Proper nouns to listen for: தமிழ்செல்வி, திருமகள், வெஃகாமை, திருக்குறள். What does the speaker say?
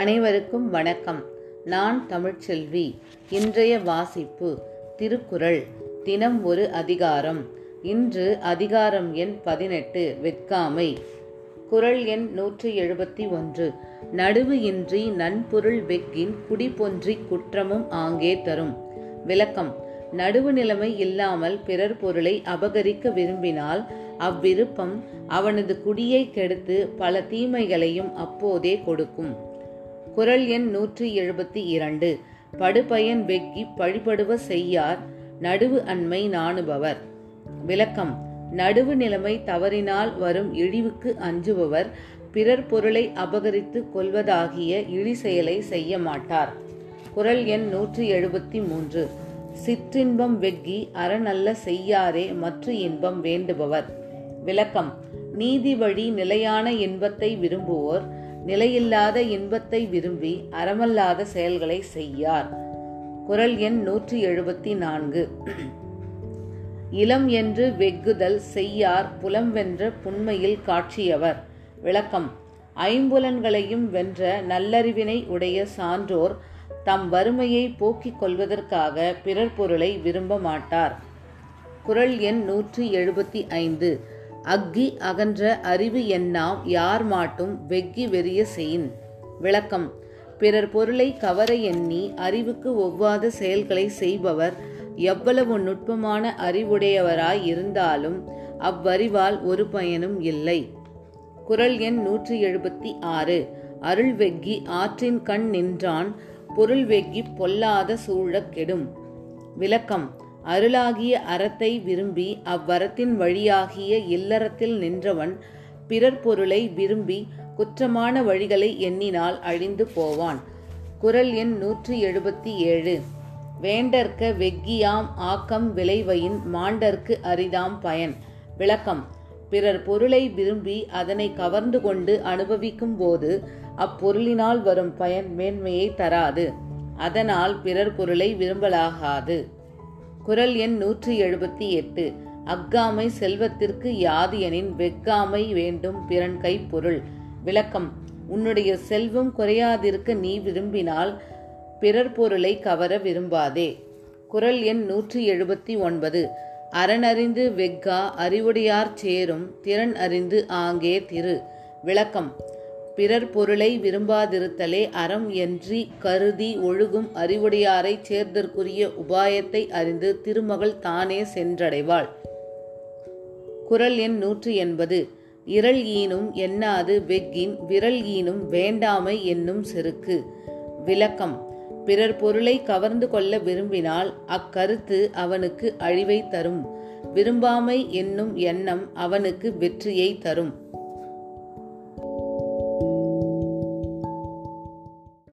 அனைவருக்கும் வணக்கம். நான் தமிழ்செல்வி. இன்றைய வாசிப்பு திருக்குறள், தினம் ஒரு அதிகாரம். இன்று அதிகாரம் எண் 18, வெஃகாமை. குறள் எண் 171. நடுவு இன்றி நன்பொருள் வெக்கின் குடிபொன்றி குற்றமும் ஆங்கே தரும். விளக்கம்: நடுவு நிலைமை இல்லாமல் பிறர் பொருளை அபகரிக்க விரும்பினால் அவ்விருப்பம் அவனது குடியை கெடுத்து பல தீமைகளையும் அப்போதே கொடுக்கும். குறள் எண் 172. படுபயன் வெக்கி பழிபடுவ செய்யார் நடுவு அண்மை நாணுபவர். விளக்கம்: நடுவு நிலைமை தவறினால் வரும் இழிவுக்கு அஞ்சுபவர் பிறர் பொருளை அபகரித்து கொள்வதாகிய இழி செயலை செய்ய மாட்டார். குறள் எண் 173. சிற்றின்பம் வெக்கி அறநல்ல செய்யாரே மற்ற இன்பம் வேண்டுபவர். விளக்கம்: நீதி வழி நிலையான இன்பத்தை விரும்புவோர் நிலையில்லாத இன்பத்தை விரும்பி அறமல்லாத செயல்களை செய்யார். குறள் எண் 174. இளம் என்று வெகுதல் செய்யார் புலம் வென்ற புண்மையில் காட்சியவர். விளக்கம்: ஐம்புலன்களையும் வென்ற நல்லறிவினை உடைய சான்றோர் தம் வறுமையை போக்கிக் கொள்வதற்காக பிறர் பொருளை விரும்ப மாட்டார். குறள் எண் 175. அக்கி அகன்ற அறிவு எண்ணாம் யார் மாட்டும் வெக்கி வெறிய செயின். விளக்கம்: பிறர் பொருளை கவர எண்ணி அறிவுக்கு ஒவ்வாத செயல்களை செய்பவர் எவ்வளவு நுட்பமான அறிவுடையவராய் இருந்தாலும் அவ்வறிவால் ஒரு பயனும் இல்லை. குறள் எண் 176. அருள் வெக்கி ஆற்றின் கண் நின்றான் பொருள் வெக்கி பொல்லாத சூழக் கெடும். விளக்கம்: அருளாகிய அறத்தை விரும்பி அவ்வரத்தின் வழியாகிய இல்லறத்தில் நின்றவன் பிறர் பொருளை விரும்பி குற்றமான வழிகளை எண்ணினால் அழிந்து போவான். குறள் எண் 177. வேண்டற்க வெக்கியாம் ஆக்கம் விளைவையின் மாண்டற்கு அரிதாம் பயன். விளக்கம்: பிறர் பொருளை விரும்பி அதனை கவர்ந்து கொண்டு அனுபவிக்கும் போது அப்பொருளினால் வரும் பயன் மேன்மையை தராது. அதனால் பிறர் பொருளை விரும்பலாகாது. குறள் எண் 178. அஃகாமை செல்வத்திற்கு யாது எனின் வெஃகாமை வேண்டும் பிறன் கை பொருள். விளக்கம்: உன்னுடைய செல்வம் குறையாதிருக்க நீ விரும்பினால் பிறர் பொருளை கவர விரும்பாதே. குறள் எண் 179. அறனறிந்து வெஃகா அறிவுடையார் சேரும் திறன் அறிந்து ஆங்கே திரு. விளக்கம்: பிறர் பொருளை விரும்பாதிருத்தலே அறம் என்று கருதி ஒழுகும் அறிவுடையாரை சேர்தற்குரிய உபாயத்தை அறிந்து திருமகள் தானே சென்றடைவாள். குறள் எண் 180. இரள் ஈனும் எண்ணாது வெக்கின் விரல் ஈனும் வேண்டாமை என்னும் செருக்கு. விளக்கம்: பிறர் பொருளை கவர்ந்து கொள்ள விரும்பினால் அக்கருத்து அவனுக்கு அழிவை தரும். விரும்பாமை என்னும் எண்ணம் அவனுக்கு வெற்றியை தரும்.